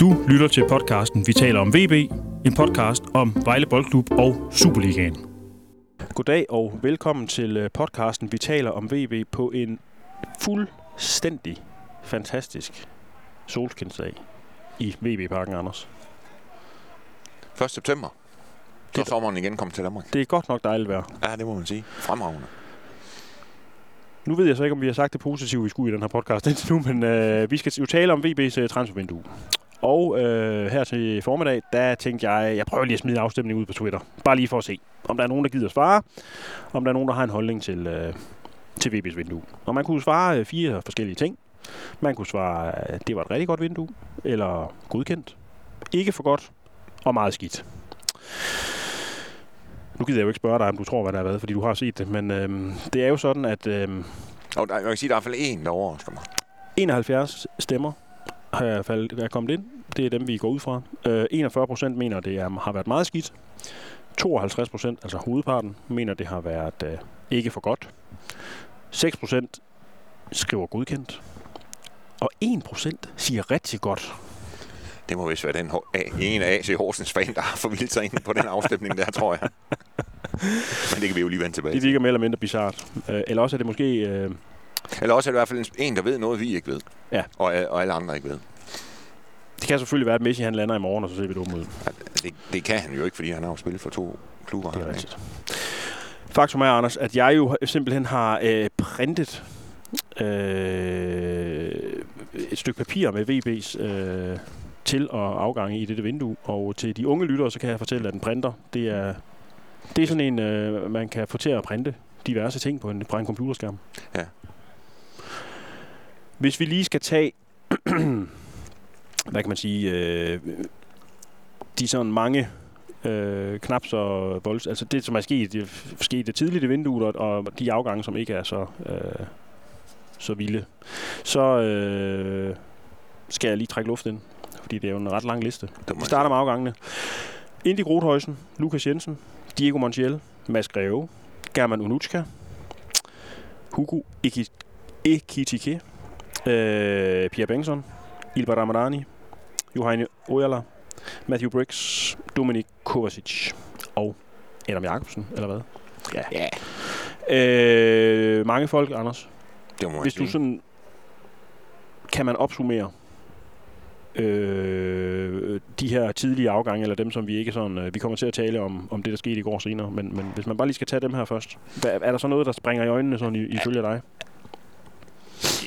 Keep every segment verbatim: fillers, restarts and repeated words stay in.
Du lytter til podcasten Vi taler om V B, en podcast om Vejle Boldklub og Superligaen. Goddag og velkommen til podcasten Vi taler om V B på en fuldstændig fantastisk solskinsdag i V B-parken, Anders. første september. Det er sommeren igen kommet til Danmark. Det er godt nok dejligt vejr. Ja, det må man sige. Fremragende. Nu ved jeg så ikke, om vi har sagt det positive, vi skulle i den her podcast indtil nu, men øh, vi skal jo tale om V B's transfervindue. Og øh, her til formiddag, der tænkte jeg, jeg prøver lige at smide afstemningen ud på Twitter. Bare lige for at se, om der er nogen, der gider svare, om der er nogen, der har en holdning til, øh, til V B's vindue. Og man kunne svare øh, fire forskellige ting. Man kunne svare, at det var et rigtig godt vindue, eller godkendt, ikke for godt, og meget skidt. Nu gider jeg jo ikke spørge dig, om du tror, hvad der har været, fordi du har set det, men øhm, det er jo sådan, at... Øhm, og der, jeg kan sige, at der er i hvert fald én, der overrasker mig. enoghalvfjerds stemmer har jeg i hvert fald er kommet ind. Det er dem, vi går ud fra. Øh, enogfyrre procent mener, det er, har været meget skidt. tooghalvtreds procent, altså hovedparten, mener, det har været øh, ikke for godt. seks procent skriver godkendt. Og en procent siger rigtig godt. Det må vist være den en af A C Horsens fan, der har forvildt sig ind på den afstemning der, tror jeg. Men det kan vi jo lige vende tilbage til. Det virker mere eller mindre bizarrt. Eller også er det måske... Øh... Eller også er det i hvert fald en, der ved noget, vi ikke ved. Ja. Og, og alle andre ikke ved. Det kan selvfølgelig være, at Messi han lander i morgen, og så ser vi det åbent ud. Ja, det, det kan han jo ikke, fordi han har jo spillet for to klubber. Det er rigtigt. Faktum er, Anders, at jeg jo simpelthen har øh, printet øh, et stykke papir med V B's... Øh, til og afgange i dette vindue, og til de unge lyttere, så kan jeg fortælle, at den printer, det er, det er sådan en, øh, man kan få til at printe diverse ting på en, på en computerskærm. Ja. Hvis vi lige skal tage, hvad kan man sige, øh, de sådan mange øh, knap så volds, altså det, som er sket, det er sket tidligt i vinduet, og de afgange, som ikke er så, øh, så vilde, så øh, skal jeg lige trække luft ind. Fordi det er jo en ret lang liste. Vi starter med afgangene. Indi Grothøysen, Lukas Jensen, Diego Montiel, Mads Greve, German Unutschka, Hugo Ekitike, øh, Pierre Bengtsson, Ylber Ramadani, Johan Oyala, Matthew Briggs, Dominik Kovacic og Adam Jakobsen, eller hvad? Ja. Yeah. Øh, mange folk, Anders. Det må Hvis du sådan... Kan man opsummere... Øh, de her tidlige afgange, eller dem, som vi ikke sådan... Øh, vi kommer til at tale om, om det, der skete i går senere, men, men hvis man bare lige skal tage dem her først. Er, er der så noget, der springer i øjnene, sådan ifølge dig?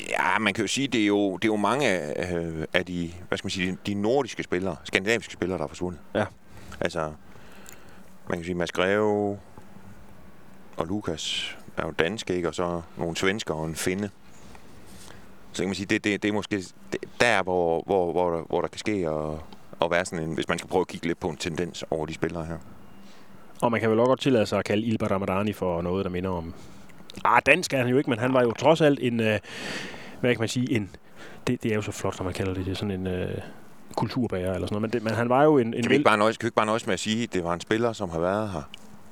Ja, man kan jo sige, det er jo, det er jo mange af, øh, af de, hvad skal man sige, de nordiske spillere, skandinaviske spillere, der er forsvundet. Ja. Altså, man kan sige, Mads Greve og Lukas er jo danske, ikke? Og så nogle svensker og en finne. Så kan man sige, det, det, det er måske det, der, hvor, hvor, hvor, der, hvor der kan ske og, og være sådan en, hvis man skal prøve at kigge lidt på en tendens over de spillere her. Og man kan vel også godt tillade sig at kalde Ylber Ramadani for noget, der minder om... Ah, dansk er han jo ikke, men han var jo trods alt en... Øh, hvad kan man sige? En, det, det er jo så flot, når man kalder det. Det er sådan en øh, kulturbærer eller sådan noget. Men, det, men han var jo en... en kan vi ikke bare nøjes, kan vi ikke bare nøjes med at sige, at det var en spiller, som har været her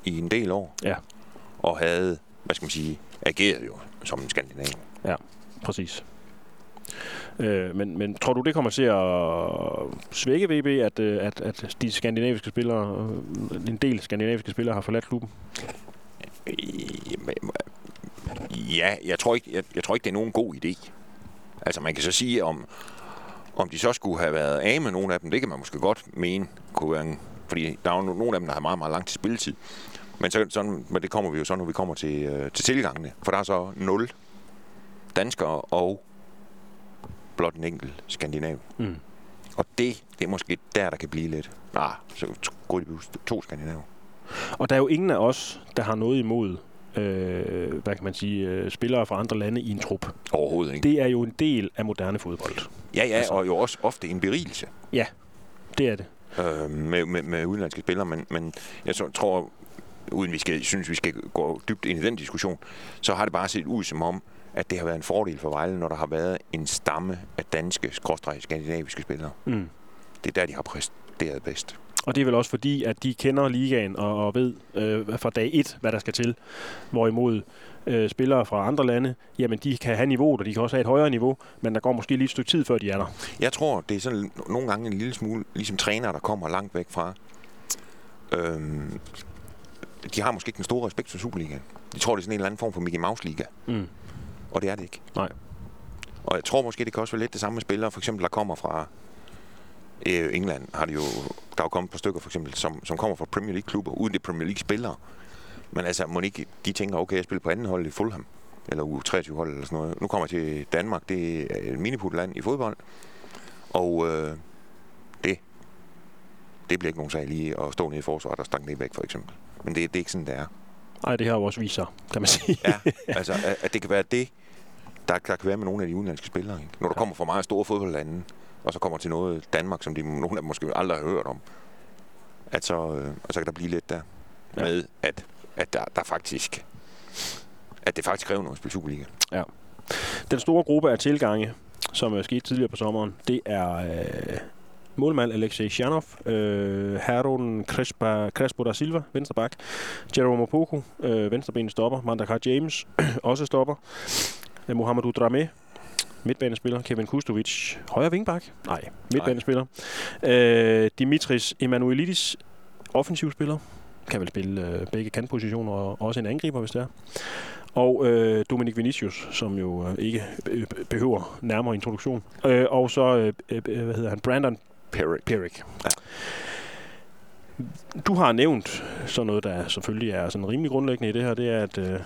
i en del år? Ja. Og havde, hvad skal man sige, ageret jo som en skandinav. Ja, præcis. Øh, men, men tror du, det kommer til at svække V B, at, at, at de skandinaviske spillere, en del skandinaviske spillere, har forladt klubben? Ja, jeg tror ikke, jeg, jeg tror ikke det er nogen god idé. Altså, man kan så sige, om, om de så skulle have været af med nogle af dem, det kan man måske godt mene, kunne være en, fordi der er jo nogle af dem, der har meget, meget lang spilletid. Men, så, sådan, men det kommer vi jo så, når vi kommer til, til tilgangene, for der er så nul danskere og blot en enkelt skandinav. Mm. Og det, det er måske der, der kan blive lidt. Nej, så går det to skandinaver. Og der er jo ingen af os, der har noget imod, øh, hvad kan man sige, spillere fra andre lande i en trup. Overhovedet ikke. Det er jo en del af moderne fodbold. Ja, ja, altså. Og jo også ofte en berigelse. Ja, det er det. Øh, med, med, med udenlandske spillere, men, men jeg så, tror, uden vi skal, synes, vi skal gå dybt ind i den diskussion, så har det bare set ud som om, at det har været en fordel for Vejle, når der har været en stamme af danske, skråstreg skandinaviske spillere. Mm. Det er der, de har præsteret bedst. Og det er vel også fordi, at de kender ligaen og, og ved øh, fra dag et, hvad der skal til. Hvorimod øh, spillere fra andre lande, jamen de kan have niveauet, og de kan også have et højere niveau, men der går måske lige et stykke tid, før de er der. Jeg tror, det er sådan nogle gange en lille smule, ligesom trænere, der kommer langt væk fra. Øhm, de har måske ikke den store respekt for Superligaen. De tror, det er sådan en eller anden form for Mickey Mouse-liga. Mm. Og det er det ikke. Nej. Og jeg tror måske, det kan også være lidt det samme med spillere, for eksempel, der kommer fra øh, England, har de jo, der er jo kommet et par stykker, for eksempel, som, som kommer fra Premier League-klubber, uden det Premier League-spillere. Men altså, må ikke, de tænker, okay, jeg spiller på anden hold i Fulham, eller U treogtyve-hold, eller sådan noget. Nu kommer jeg til Danmark, det er et miniputland i fodbold, og øh, det, det bliver ikke nogen sag lige at stå nede i forsvaret og stange ned væk, for eksempel. Men det, det er ikke sådan, det er. Nej, det har jo også vist sig, kan man sige. Ja, altså, at det kan være det, Der, der kan være med nogle af de udenlandske spillere, ikke? Når der ja. kommer fra meget store fodboldlande, og så kommer til noget Danmark, som de, nogle af dem måske aldrig har hørt om, at så, øh, og så kan der blive lidt der ja. med, at, at der, der faktisk, at det faktisk kræver noget at spille Superliga. Ja. Den store gruppe af tilgange, som skete tidligere på sommeren, det er øh, målmand Alexey Shanov, øh, Herron da Silva, vensterbak, Jerome Opoku, øh, venstrebenet stopper, Mandakar James, også stopper, Mohamed Udramé, midtbanespiller. Kevin Kostovic, højre vingbak. Nej, midtbanespiller. Øh, Dimitris Emanuelidis, offensivspiller. Kan vel spille øh, begge kantpositioner, og også en angriber, hvis det er. Og øh, Dominik Vinicius, som jo øh, ikke behøver nærmere introduktion. Øh, og så, øh, øh, hvad hedder han, Brandon Pierrick. Ja. Du har nævnt sådan noget, der selvfølgelig er sådan rimelig grundlæggende i det her, det er, at øh,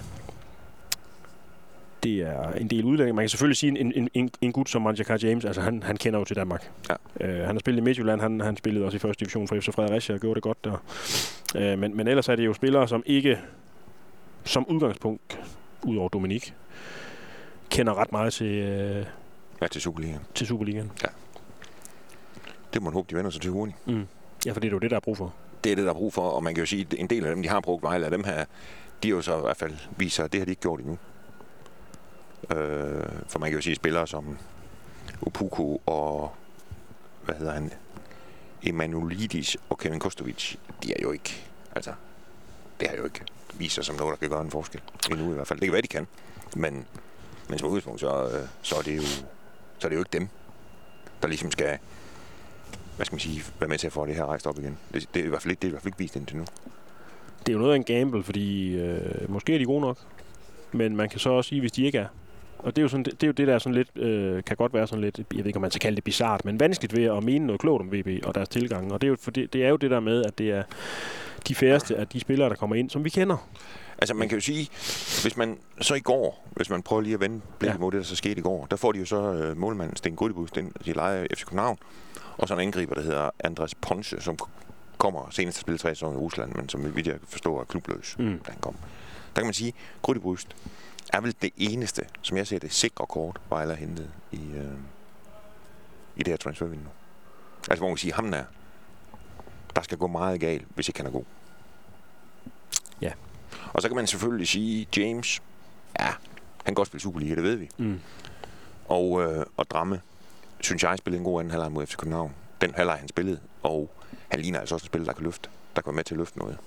det er en del udlændinge. Man kan selvfølgelig sige, en, en, en, en gut som Mandakar James, altså han, han kender jo til Danmark. Ja. Øh, han har spillet i Midtjylland, han, han spillede også i første division for F C Fredericia og gjorde det godt der. Øh, men, men ellers er det jo spillere, som ikke som udgangspunkt, udover Dominik, kender ret meget til, øh, ja, til Superligaen. Til Superligaen. Ja. Det må man håbe, de vender sig til hurtigt. Mm. Ja, for det er jo det, der er brug for. Det er det, der er brug for, og man kan jo sige, at en del af dem, de har brugt Vejle, af dem her, de jo så i hvert fald viser, at det har de ikke gjort endnu. Øh, for man kan jo sige, spillere som Opoku og hvad hedder han, Emanuelidis og Kevin Kostovic, de er jo ikke, altså, det har jo ikke vist sig som noget, der kan gøre en forskel endnu i hvert fald. Det kan være, de kan, men, men som udgangspunkt, så, øh, så, er det jo, så er det jo ikke dem, der ligesom skal, hvad skal man sige, være med til at få det her rejst op igen. Det, det er i hvert fald ikke, det er i hvert fald ikke vist indtil nu. Det er jo noget af en gamble, fordi øh, måske er de gode nok. Men man kan så også sige, hvis de ikke er. Og det er jo, sådan, det, det, er jo det, der sådan lidt, øh, kan godt være sådan lidt, jeg ved ikke, om man skal kalde det bizart, men vanskeligt ved at mene noget klogt om V B og deres tilgange. Og det er, jo, for det, det er jo det der med, at det er de færreste af de spillere, der kommer ind, som vi kender. Altså man kan jo sige, hvis man så i går, hvis man prøver lige at vende blikket ja. mod det, der så skete i går, der får de jo så øh, målmanden Sten Grytebust, de leger F C København, og så en angriber, der hedder Andres Pons, som kommer senest at spille tre sæsoner i Rusland, men som vi forstår er klubløs, mm. da han kom. Der kan man sige, at Grytebust er vel det eneste, som jeg ser det, sikre kort, Vejle har hentet i, øh, i det her transfervindue. Altså, hvor man kan sige, at ham der, der skal gå meget galt, hvis ikke han er god. Ja. Og så kan man selvfølgelig sige, James, ja, han kan godt spille Superliga, det ved vi. Mm. Og, øh, og Dramme, synes jeg, spillede en god anden halvleg mod F C København. Den halvleg, han spillede, og han ligner altså også en spiller, der kan løfte, der kan være med til at løfte noget.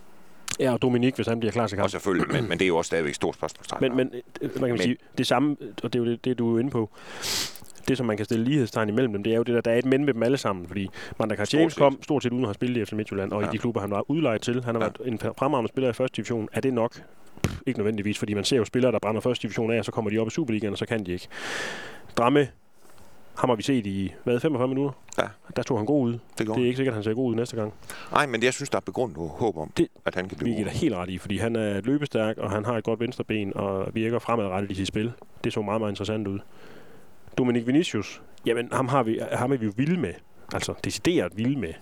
Ja, og Dominik, hvis han bliver klar til kamp. Og selvfølgelig, men, men det er jo også stadigvæk et stort spørgsmål. Men, men man kan men. sige, det samme, og det er jo det, det, du er inde på, det som man kan stille lighedstegn imellem dem, det er jo det, der, der er et mænd med dem alle sammen, fordi Mandakar James kom stort set uden at have spillet i F C Midtjylland, og ja. i de klubber, han var udlejet til, han har ja. været en fremragende spiller i første division, er det nok? Pff, ikke nødvendigvis, fordi man ser jo spillere, der brænder første division af, og så kommer de op i Superligaen, og så kan de ikke. Dramme, ham har vi set i, hvad, femogfyrre minutter? Ja. Der tog han god ud. Det, det er ikke sikkert, at han ser god ud næste gang. Nej, men jeg synes, der er begrundet håb om, det, at han kan blive god. Det er helt ret i, fordi han er løbestærk, og han har et godt venstreben, og virker fremadrettet i sit spil. Det så meget, meget interessant ud. Dominik Vinicius, jamen ham, har vi, ham er vi jo vilde med. Altså, decideret vilde med.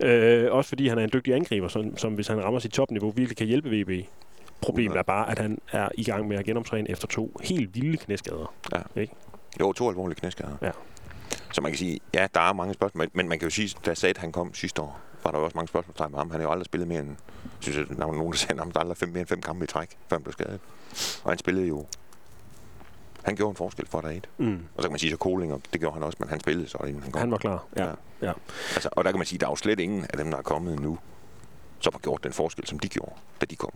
Øh, også fordi han er en dygtig angriber, som, som hvis han rammer sit topniveau, virkelig kan hjælpe V B. Problemet er bare, at han er i gang med at genomtræne efter to helt vilde knæskader. Ja. Ikke? Jo, to alvorlige knæskader. Ja. Så man kan sige, ja, der er mange spørgsmål, men man kan jo sige, da Zad, han kom sidste år, var der jo også mange spørgsmål med ham. Han har jo aldrig spillet mere end, synes jeg, der var nogen, der sagde, at han aldrig fem, mere end fem kampe i træk, før han blev skadet. Og han spillede jo Han gjorde en forskel for dig et. Mm. Og så kan man sige, så Koling, og det gjorde han også, men han spillede så, inden han kom. Han var klar, ja. ja. ja. Altså, og der kan man sige, der er jo slet ingen af dem, der er kommet nu, som har gjort den forskel, som de gjorde, da de kom.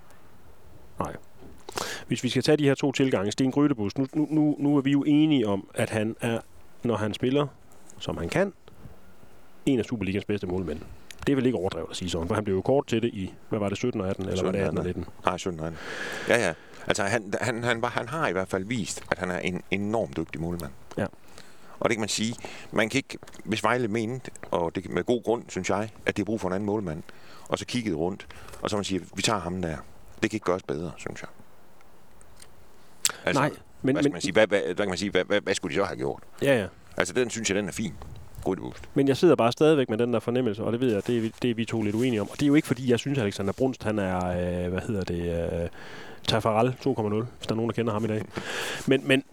Nej. Hvis vi skal tage de her to tilgange, Sten Grytebust, nu, nu, nu er vi jo enige om, at han er, når han spiller, som han kan, en af Superligaens bedste målmænd. Det er vel ikke overdrevet at sige sådan, for han blev jo kort til det i, hvad var det, sytten og atten, eller sytten, var det atten og nitten? Nej, sytten og atten. Ja, ja. Altså, han, han, han, var, han har i hvert fald vist, at han er en enormt dygtig målmand. Ja. Og det kan man sige, man kan ikke, hvis Vejle mente, og det med god grund, synes jeg, at det er brug for en anden målmand, og så kiggede rundt, og så man siger, vi tager ham der. Det kan ikke gøres bedre, synes jeg. Altså, nej, men... Hvad skal man sige, hvad, hvad, hvad, kan man sige, hvad, hvad, hvad skulle de så have gjort? Ja, ja. Altså, den synes jeg, den er fin. Men jeg sidder bare stadigvæk med den der fornemmelse, og det ved jeg, det er, det er vi to lidt uenige om. Og det er jo ikke, fordi jeg synes, at Alexander Brunst, han er, øh, hvad hedder det, øh, Tafarel to komma nul, hvis der er nogen, der kender ham i dag. Men, men,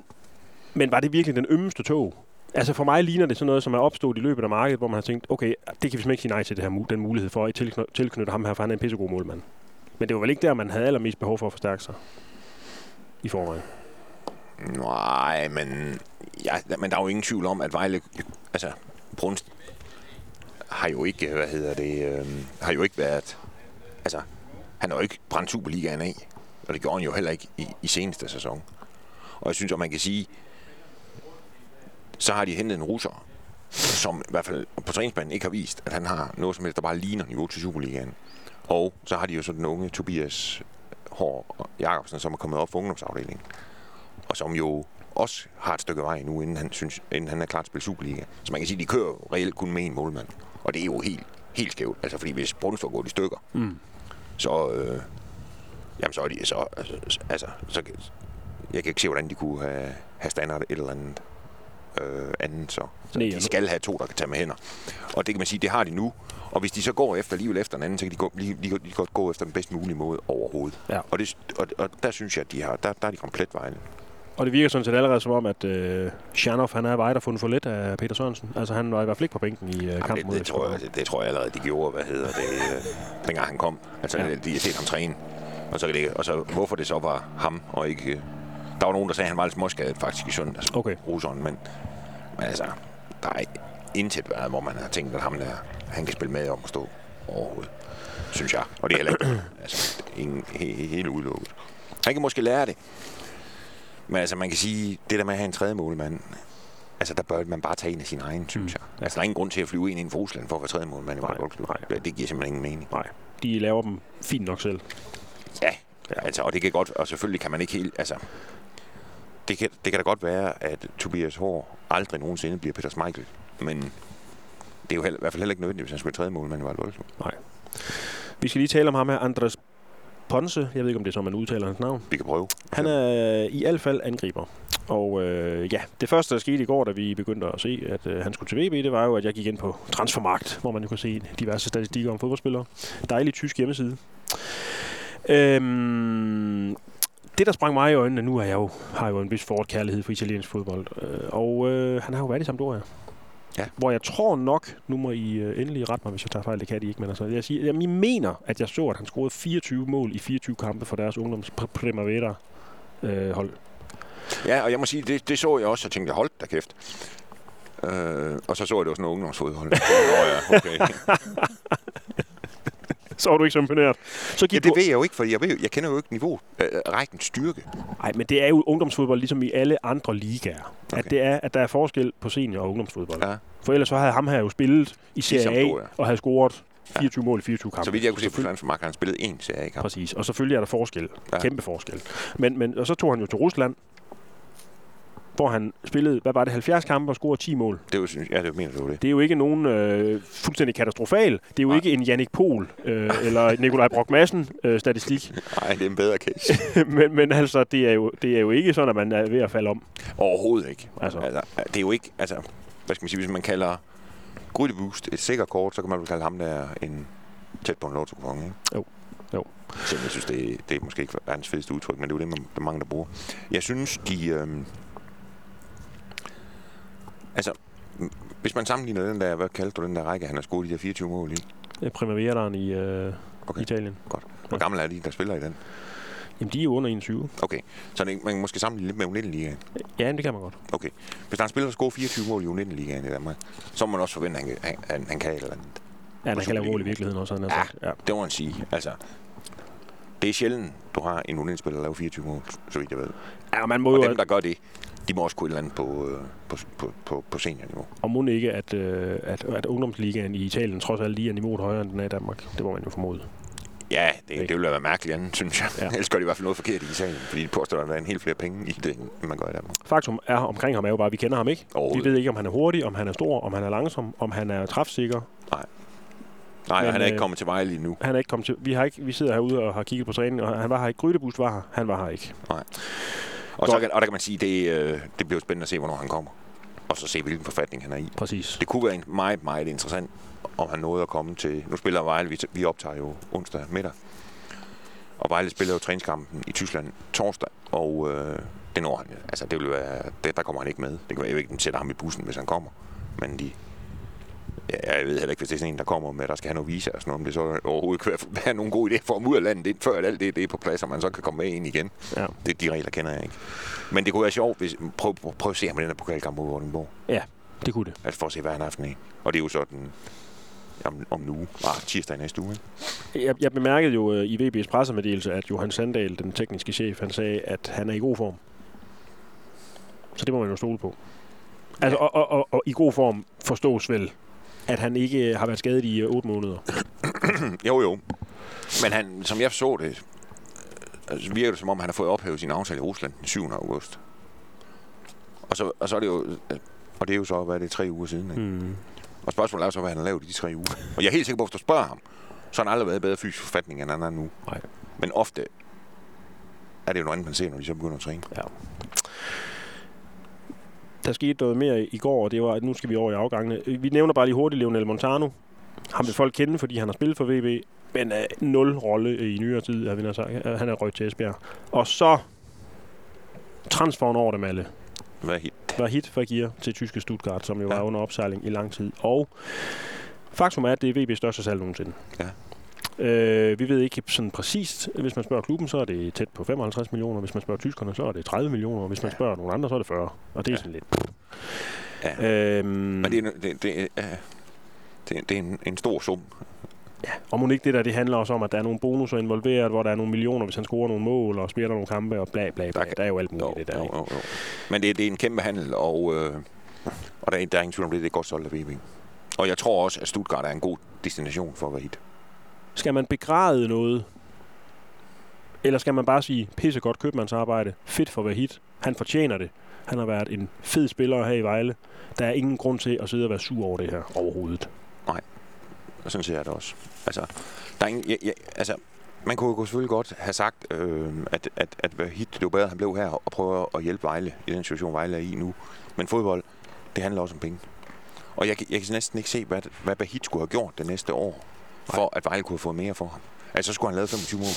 men var det virkelig den ømmeste tog? Altså for mig ligner det sådan noget, som er opstået i løbet af markedet, hvor man har tænkt, okay, det kan vi simpelthen ikke sige nej til, det her, den mulighed for at tilkny- tilknytte ham her, for han er en pissegod målmand. Men det var vel ikke der, man havde allermest behov for at forstærke sig i forvejen? Nej, men, ja, men der er jo ingen tvivl om, at Vejle... Altså, Brunst har jo ikke, hvad hedder det, øh, har jo ikke været, altså, han har jo ikke brændt Superligaen af, og det gjorde han jo heller ikke i, i seneste sæson. Og jeg synes, at man kan sige, så har de hentet en russer, som i hvert fald på træningsbanen ikke har vist, at han har noget som helst, der bare ligner niveau til Superligaen. Og så har de jo sådan den unge Tobias Hår Jakobsen, som er kommet op fra ungdomsafdelingen, og som jo også har et stykke vej nu, inden han, synes, inden han er klar til at spille Superliga. Så man kan sige, at de kører jo reelt kun med en målmand. Og det er jo helt, helt skævt. Altså, fordi hvis Brunst går i stykker, mm. så, øh, jamen, så er de... Så, altså, så, jeg kan ikke se, hvordan de kunne have, have standard et eller andet øh, andet. Så, så de skal have to, der kan tage med hænder. Og det kan man sige, det har de nu. Og hvis de så går efter alligevel efter en anden, så kan de, gå, de, de, de godt gå efter den bedst mulige måde overhovedet. Ja. Og, det, og, og der synes jeg, at de har, der, der er de komplet vejen. Og det virker sådan set allerede som om, at øh, Shanov, han er vej, der fundet for lidt af Peter Sørensen. Altså, han var i hvert fald ikke på bænken i øh, kampen Jamen, det, mod det tror, jeg, det, det tror jeg allerede, de gjorde, hvad hedder det, øh, dengang han kom. Altså, ja. De har set ham træne. Og så, det, og så hvorfor det så var ham og ikke... Øh, der var nogen, der sagde, at han var lidt småskadet faktisk i søndags. Okay. Ruseren, men, men altså, der er intet været, hvor man har tænkt, at ham der, han kan spille med om at stå overhovedet, synes jeg. Og det er heller ikke altså, ingen, he, he, helt udelukket. Han kan måske lære det. Men altså, man kan sige, det der med at have en tredje målmand, altså, der bør man bare tage en af sine egne, synes jeg. Mm. Altså, der er ingen grund til at flyve en ind fra Rusland for at være tredje målmand i Vejle Boldklub. Det giver simpelthen ingen mening. Nej, de laver dem fint nok selv. Ja, altså, og det kan godt, og selvfølgelig kan man ikke helt, altså, det kan, det kan da godt være, at Tobias Hår aldrig nogensinde bliver Peter Schmeichel, men det er jo heller, i hvert fald heller ikke nødvendigt, hvis han skulle tredje målmand i Vejle Boldklub. Nej. Vi skal lige tale om ham her, Andres Pons, jeg ved ikke, om det er så, man udtaler hans navn. Vi kan prøve. Han er i hvert fald angriber. Og øh, ja, det første, der skete i går, da vi begyndte at se, at øh, han skulle til V B, det var jo, at jeg gik ind på Transfermarkt, hvor man jo kunne se diverse statistikker om fodboldspillere. Dejlig tysk hjemmeside. Øhm, det, der sprang mig i øjnene, nu er jeg jo, har jeg jo en vis forkærlighed for italiensk fodbold. Øh, og øh, han har jo været i Sampdoria. Ja. Hvor jeg tror nok, nu må I øh, endelig rette mig, hvis jeg tager fejl, det kan de ikke, men altså, jeg siger, jamen, I mener, at jeg så, at han scorede fireogtyve mål i fireogtyve kampe for deres ungdoms Primavera øh, hold. Ja, og jeg må sige, det, det så jeg også, og tænkte, hold da kæft. Øh, og så så jeg, det var sådan noget ungdomsfodhold. Nå ja, okay. Så var du ikke så imponeret. Så ja, det på. Ved jeg jo ikke, for jeg, jeg kender jo ikke niveau, øh, rækkens styrke. Nej, men det er jo ungdomsfodbold ligesom i alle andre ligaer. Okay. At, det er, at der er forskel på senior- og ungdomsfodbold. Ja. For ellers så havde ham her jo spillet i Serie A og havde scoret fireogtyve ja. Mål i fireogtyve kampe. Så vidt jeg kunne se på Transfermarkt, har han spillet én Serie A-kamp. Præcis, og selvfølgelig er der forskel. Ja. Kæmpe forskel. Men, men, og så tog han jo til Rusland, hvor han spillede, hvad var det, halvfjerds kampe og scorede ti mål. Det er jo, ja, det mener du det. Det er jo ikke nogen øh, fuldstændig katastrofal. Det er jo nej. Ikke en Jannik Pohl øh, eller Nikolaj Brock Madsen øh, statistik. Nej, det er en bedre case. men, men altså, det er, jo, det er jo ikke sådan, at man er ved at falde om. Overhovedet ikke. Altså. Altså, det er jo ikke, altså, hvad skal man sige, hvis man kalder Grytebust et sikkert kort, så kan man vel kalde ham der en tæt på en lotto-kupon, ikke? Jo, jo. Så jeg synes, det, det er måske ikke verdens fedeste udtryk, men det er jo det, man, der mange, der bruger. Jeg synes, de... Øh, Altså, hvis man sammenligner den der, hvad kaldte du den der række, han har scoret de der fireogtyve mål i? Primaveraen i øh, okay. Italien. Godt. Hvor ja. Gammel er de, der spiller i den? Jamen, de er jo under enogtyve. Okay, så det, man kan måske sammenligne lidt med U nitten-ligaen? Ja, det kan man godt. Okay. Hvis der er en spiller, der scorer fireogtyve mål i U nitten-ligaen i Danmark, så må man også forvente, at han, han, han, han kan et eller andet. Ja, han kan lave mål i virkeligheden også. Han ja, ja, det må man sige. Altså, det er sjældent, du har en U nitten-spiller, der laver fireogtyve mål, så vidt jeg ved. Ja, man må og jo dem, at... der gør det, de må også kunne et eller andet på, på, på, på, på seniorniveau. Og må ikke, at, at, at ungdomsligaen i Italien trods alt lige er niveauet højere, end den er i Danmark. Det må man jo formode. Ja, det, det ville være mærkeligt andet, synes jeg. Ja. Ellers gør de i hvert fald noget forkert i sagen, fordi det påstår, at der er en helt flere penge i det, end man gør i Danmark. Faktum er omkring ham er jo bare, at vi kender ham ikke. Vi ved ikke, om han er hurtig, om han er stor, om han er langsom, om han er træfsikker. Nej. Nej, men han er øh, ikke kommet til Vejle lige nu. Han er ikke kommet til. Vi har ikke. Vi sidder herude og har kigget på træningen, og han var her ikke. Grytebust var her. Han var her ikke. Nej. Og, så kan, og der kan man sige, det øh, det bliver spændende at se, hvornår han kommer. Og så se, hvilken forfatning han er i. Præcis. Det kunne være en meget, meget interessant, om han nåede at komme til... Nu spiller Vejle, vi, vi optager jo onsdag middag. Og Vejle spiller jo træningskampen i Tyskland torsdag, og øh, det når han. Altså, det vil være... Det, der kommer han ikke med. Det kan være, jeg ikke, de sætter ham i bussen, hvis han kommer. Men de... Ja, jeg ved heller ikke, hvis det er sådan en, der kommer med, der skal have noget visa og sådan noget, om det så overhovedet kan være nogen god idé for at komme ud af landet, før alt det, det er på plads, og man så kan komme med ind igen. Ja. Det de regler kender jeg ikke. Men det kunne være sjovt, hvis prøv, prøv, prøv at se ham i den her pokalkamp mod Vordingborg. Ja, det kunne det. Altså for at se, hvad han har haft en af. Og det er jo sådan om, om en uge, ah, tirsdag næste uge. Jeg, jeg bemærkede jo uh, i V B's pressemeddelelse, at Johan Sandahl, den tekniske chef, han sagde, at han er i god form. Så det må man jo stole på. Altså, ja. og, og, og, og i god form forstås vel, at han ikke har været skadet i otte måneder. jo, jo. Men han, som jeg så det, altså virker det som om, han har fået ophævet sin aftale i Rusland den syvende august. Og så, og så er det jo, og det er jo så, hvad er det, tre uger siden, ikke? Mm. Og spørgsmålet er så, hvad han har lavet i de tre uger. Og jeg er helt sikker på, at hvis du spørger ham, så har han aldrig været i bedre fysisk forfatning, end han er nu. Nej. Men ofte er det jo noget andet, man ser, når de så begynder at træne. Ja. Der skete noget mere i går, og det var, at nu skal vi over i afgangene. Vi nævner bare lige hurtigt Leonel Montano. Han vil folk kende, fordi han har spillet for V B, men øh, nul rolle i nyere tid, har vi nok sagt. Han er røgt til Esbjerg. Og så transferen over dem alle. Vahit. Vahit fra Gear til tyske Stuttgart, som jo ja. var under opsejling i lang tid. Og faktum er, at det er V B's største salg nogensinde. Ja. Øh, vi ved ikke sådan præcist. Hvis man spørger klubben, så er det tæt på femoghalvtreds millioner. Hvis man spørger tyskerne, så er det tredive millioner. Hvis man ja. spørger nogle andre, så er det fyrre. Og det er ja. sådan lidt. Ja. Øhm, Men det er, det, det, er, det er en, en stor sum. Ja. Og må ikke det der, det handler også om, at der er nogle bonusser involveret, hvor der er nogle millioner, hvis han scorer nogle mål og spiller nogle kampe og bla bla bla. Der, der er jo alt muligt jo, det der. Jo, jo, jo. Men det, det er en kæmpe handel, og, øh, og der, er, der er ingen tvivl om det. Det er godt solgt af V B. Og jeg tror også, at Stuttgart er en god destination for at være hit. Skal man begræde noget? Eller skal man bare sige, pissegodt købmandsarbejde, fedt for Vahit, han fortjener det. Han har været en fed spiller her i Vejle. Der er ingen grund til at sidde og være sur over det her overhovedet. Nej, sådan ser jeg det også. Altså, der er ingen, ja, ja, altså man kunne jo selvfølgelig godt have sagt, øh, at, at, at Vahit, det var bedre, han blev her og prøver at hjælpe Vejle i den situation, Vejle er i nu. Men fodbold, det handler også om penge. Og jeg, jeg kan næsten ikke se, hvad, hvad Vahit skulle have gjort det næste år, for at Vejle kunne have fået mere for ham. Altså, så skulle han lave femogtyve mål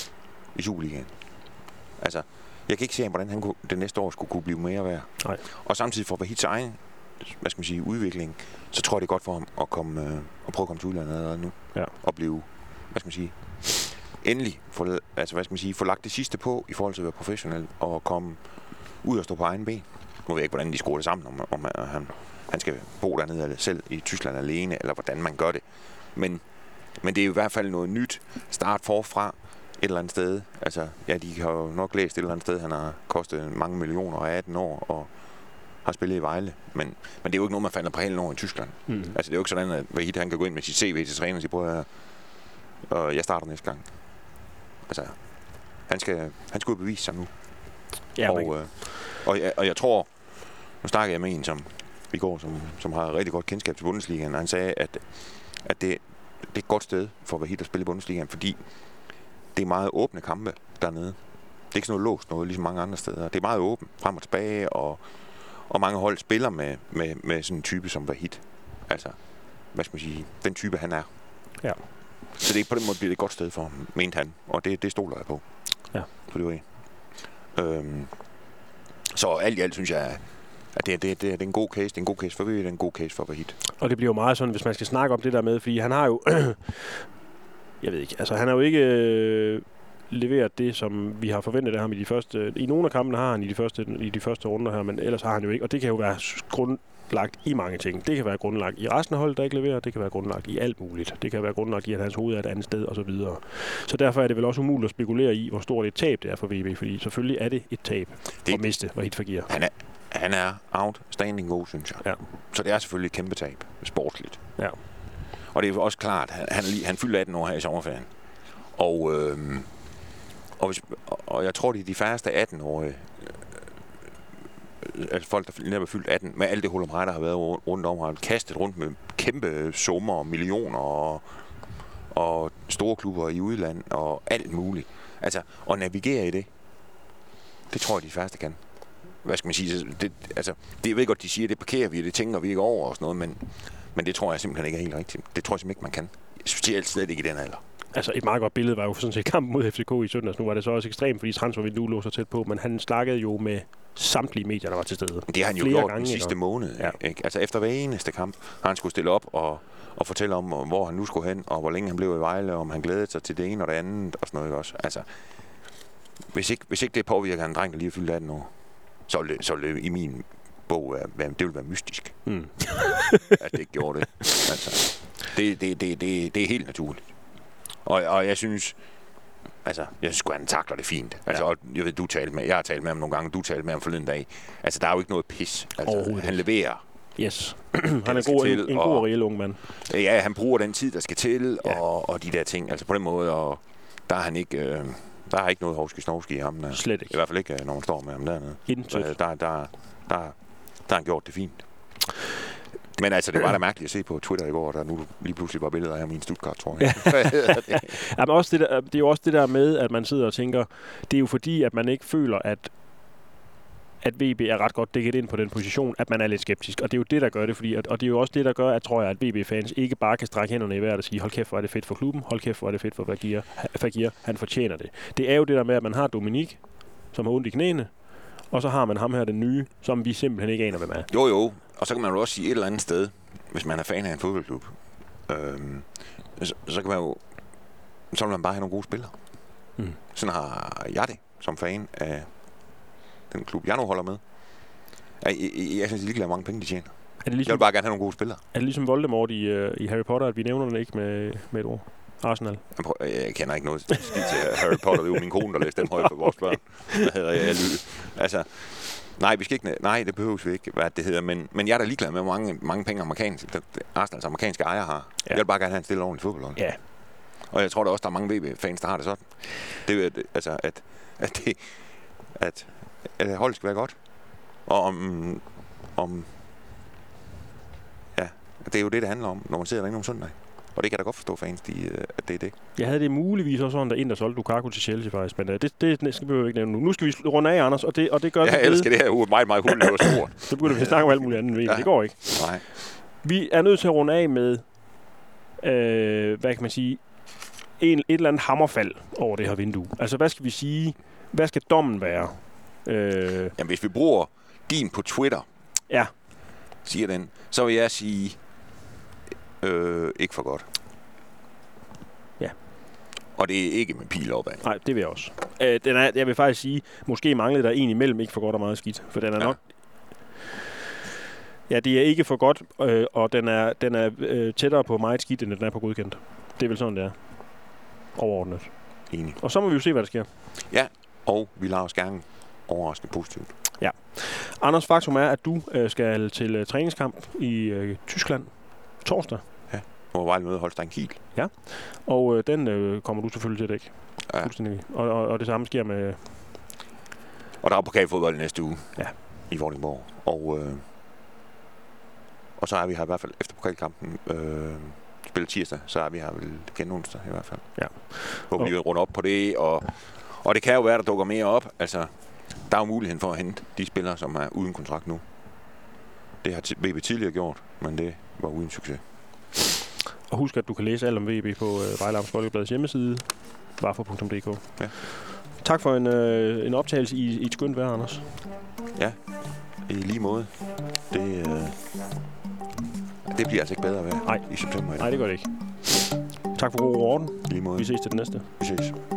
i Superligaen. Altså, jeg kan ikke se, hvordan han kunne, det næste år skulle kunne blive mere værd. Nej. Og samtidig for Vahits egen, hvad skal man sige, udvikling, så tror jeg, det er godt for ham at, komme, øh, at prøve at komme til udlandet allerede nu. Ja. Og blive, hvad skal man sige, endelig få, altså, hvad skal man sige, få lagt det sidste på i forhold til at være professionel og komme ud og stå på egen ben. Nu ved jeg ikke, hvordan de skruer det sammen, om, om at han, han skal bo dernede selv i Tyskland alene, eller hvordan man gør det. Men Men det er i hvert fald noget nyt. Start forfra et eller andet sted. Altså, ja, de har jo nok læst et eller andet sted. Han har kostet mange millioner og atten år og har spillet i Vejle. Men, men det er jo ikke noget, man falder på hele over i Tyskland. Mm. Altså, det er jo ikke sådan, at Vahit, han kan gå ind med sit C V til træner og sige, prøv at og jeg starter næste gang. Altså, han skal, han skal bevise sig nu. Ja, og, øh, og, jeg, og jeg tror, nu snakker jeg med en som, i går, som, som har rigtig godt kendskab til Bundesligaen, og han sagde, at, at det... Det er et godt sted for Vahit at spille i Bundesligaen, fordi det er meget åbne kampe dernede. Det er ikke sådan noget låst noget, ligesom mange andre steder. Det er meget åbent, frem og tilbage, og, og mange hold spiller med, med, med sådan en type som Vahit. Altså, hvad skal man sige, den type han er. Ja. Så det er på den måde bliver det et godt sted for ham, mente han, og det, det stoler jeg på. Ja. Så det var det. Øhm, så alt i alt synes jeg, at det, det, det, det er en god case, det er en god case for Vahit, det er en god case for Vahit. Og det bliver jo meget sådan, hvis man skal snakke om det der med, fordi han har jo, jeg ved ikke, altså han er jo ikke, leveret det, som vi har forventet af ham i de første... I nogle af kampene har han i de første, i de første runder her, men ellers har han jo ikke. Og det kan jo være grundlagt i mange ting. Det kan være grundlagt i resten af holdet, der ikke leverer. Det kan være grundlagt i alt muligt. Det kan være grundlagt i, at hans hoved er et andet sted osv. Så, så derfor er det vel også umuligt at spekulere i, hvor stort et tab det er for V B. Fordi selvfølgelig er det et tab det at miste Vahit Fagir. Han er, han er outstanding god, synes jeg. Ja. Så det er selvfølgelig et kæmpe tab, sportsligt. Ja. Og det er også klart, han, han fylder atten år her i sommerferien. Og... Øh, Og, hvis, og jeg tror, det er de færreste atten-årige, altså folk, der netop er fyldt atten, med alt det hul om rej, der har været rundt om, har kastet rundt med kæmpe summer, millioner og, og store klubber i udlandet og alt muligt. Altså, at navigere i det, det tror jeg, de færreste kan. Hvad skal man sige? Det, altså, det jeg ved godt, de siger, det parkerer vi, det tænker vi ikke over og sådan noget, men, men det tror jeg simpelthen ikke er helt rigtigt. Det tror jeg simpelthen ikke, man kan. Specielt slet ikke i den alder. Altså et meget godt billede var jo sådan set kampen mod F C K i søndags. Nu var det så også ekstremt, fordi transfervinduet lå så tæt på, men han snakkede jo med samtlige medier, der var til stede. Det har han jo gjort den sidste eller... måned. Ja. Ikke? Altså efter hver eneste kamp har han skulle stille op og, og fortælle om, hvor han nu skulle hen, og hvor længe han blev i Vejle, og om han glædede sig til det ene og det andet, og sådan noget også. Altså, hvis ikke, hvis ikke det påvirker en dreng, der lige er fyldt atten år, så vil det, så vil det i min bog være, det vil være mystisk. Mm. At det ikke gjorde det. Altså, det, det, det, det, det er helt naturligt. Og, og jeg synes, altså, jeg synes, at han takler det fint. Altså, ja. Og jeg ved, du talte med, jeg har talt med ham nogle gange, du talte med ham forleden dag. Altså, der er jo ikke noget pis. Altså, han leverer. Yes. han er god, en, en god og reelle ung mand. Ja, han bruger den tid, der skal til, ja. og, og de der ting. Altså, på den måde, og der er han ikke, øh, der er ikke noget hovski-snovski i ham. Der. Slet ikke. I hvert fald ikke, når man står med ham dernede. Så, der, der, der, der, der har han gjort det fint. Men altså, det var da mærkeligt at se på Twitter i går, der nu lige pludselig var billeder af min Stuttgart, tror jeg. Jamen, også det, der, det er jo også det der med, at man sidder og tænker, det er jo fordi, at man ikke føler, at, at V B er ret godt dækket ind på den position, at man er lidt skeptisk. Og det er jo det, der gør det, fordi, og det er jo også det, der gør, at tror jeg, at V B-fans ikke bare kan strække hænderne i vejret og sige, hold kæft, hvor er det fedt for klubben, hold kæft, hvor er det fedt for Fagir, Fagir, han fortjener det. Det er jo det der med, at man har Dominik, som har ondt i knæene, og så har man ham her, den nye, som vi simpelthen ikke aner, hvem er. Jo, jo. Og så kan man jo også sige et eller andet sted, hvis man er fan af en fodboldklub, øhm, så, så kan man jo, så vil man bare have nogle gode spillere. Mm. Sådan har jeg det som fan af den klub, jeg nu holder med. Jeg, jeg, jeg synes, de ligeglader mange penge, de tjener. Er det ligesom, jeg vil bare gerne have nogle gode spillere. Er det ligesom Voldemort i, uh, i Harry Potter, at vi nævner det ikke med, med et ord? Arsenal. Jeg, prøver, jeg kender ikke noget skidt til Harry Potter. Det er jo min kone, der læste dem højt for vores børn. Hvad hedder jeg? Altså, nej, vi skal ikke, nej, det behøves vi ikke, hvad det hedder. Men, men jeg er da ligeglad med, hvor mange, mange penge amerikanske, Arsenals amerikanske ejere har. Ja. Jeg vil bare gerne have en stille ordentlig fodboldhold. Ja. Og jeg tror da også, der er mange V B-fans, der har det sådan. Det er altså, at, at, det, at, at holdet skal være godt. Og om... om ja, det er jo det, det handler om, når man sidder derinde om søndag. Og det kan jeg da godt forstå, fans, de, at det er det. Jeg havde det muligvis også sådan, der ind, der solgte Lukaku til Chelsea faktisk, men det, det skal vi jo ikke nævne nu. Nu skal vi runde af, Anders, og det, og det gør jeg det. Jeg elsker det her uge, meget, meget hul, det var stort. Så begynder vi at snakke om alt muligt andet, ja. Det går ikke. Nej. Vi er nødt til at runde af med, øh, hvad kan man sige, en, et eller andet hammerfald over det her vindue. Altså, hvad skal vi sige? Hvad skal dommen være? Øh, Jamen, hvis vi bruger din på Twitter, ja. Siger den, så vil jeg sige... Øh, ikke for godt. Ja. Og det er ikke med pil opad. Nej, det vil jeg også. Øh, den er, jeg vil faktisk sige, måske manglede der en imellem ikke for godt og meget skidt. For den er ja. nok... Ja, det er ikke for godt, øh, og den er, den er øh, tættere på meget skidt, end den er på godkendt. Det er vel sådan, det er. Overordnet. Enig. Og så må vi jo se, hvad der sker. Ja, og vi lader os gerne overraskende positivt. Ja. Anders, faktum er, at du øh, skal til øh, træningskamp i øh, Tyskland. Torsdag. Ja, hvor Vejle møder Holstein Kiel. Ja, og øh, den øh, kommer du selvfølgelig til at dække. Ja. Fuldstændig. Og, og, og det samme sker med... Og der er pokalfodbold næste uge. Ja. I Vordingborg. Og, øh, og så er vi her i hvert fald efter pokalkampen øh, spillet tirsdag, så er vi her vel igen onsdag i hvert fald. Ja. Håber vi vil runde op på det, og, og det kan jo være, der dukker mere op. Altså, der er jo muligheden for at hente de spillere, som er uden kontrakt nu. Det har V B tidligere gjort, men det var uden succes. Og husk, at du kan læse alt om V B på øh, Vejle Amts Folkebladets hjemmeside, varfor punktum d k. Ja. Tak for en, øh, en optagelse i, i et skønt vejr, Anders. Ja, i lige måde. Det, øh, det bliver altså ikke bedre vejr i september. Nej, det gør det ikke. Tak for god orden. I lige måde. Vi ses til det næste. Vi ses.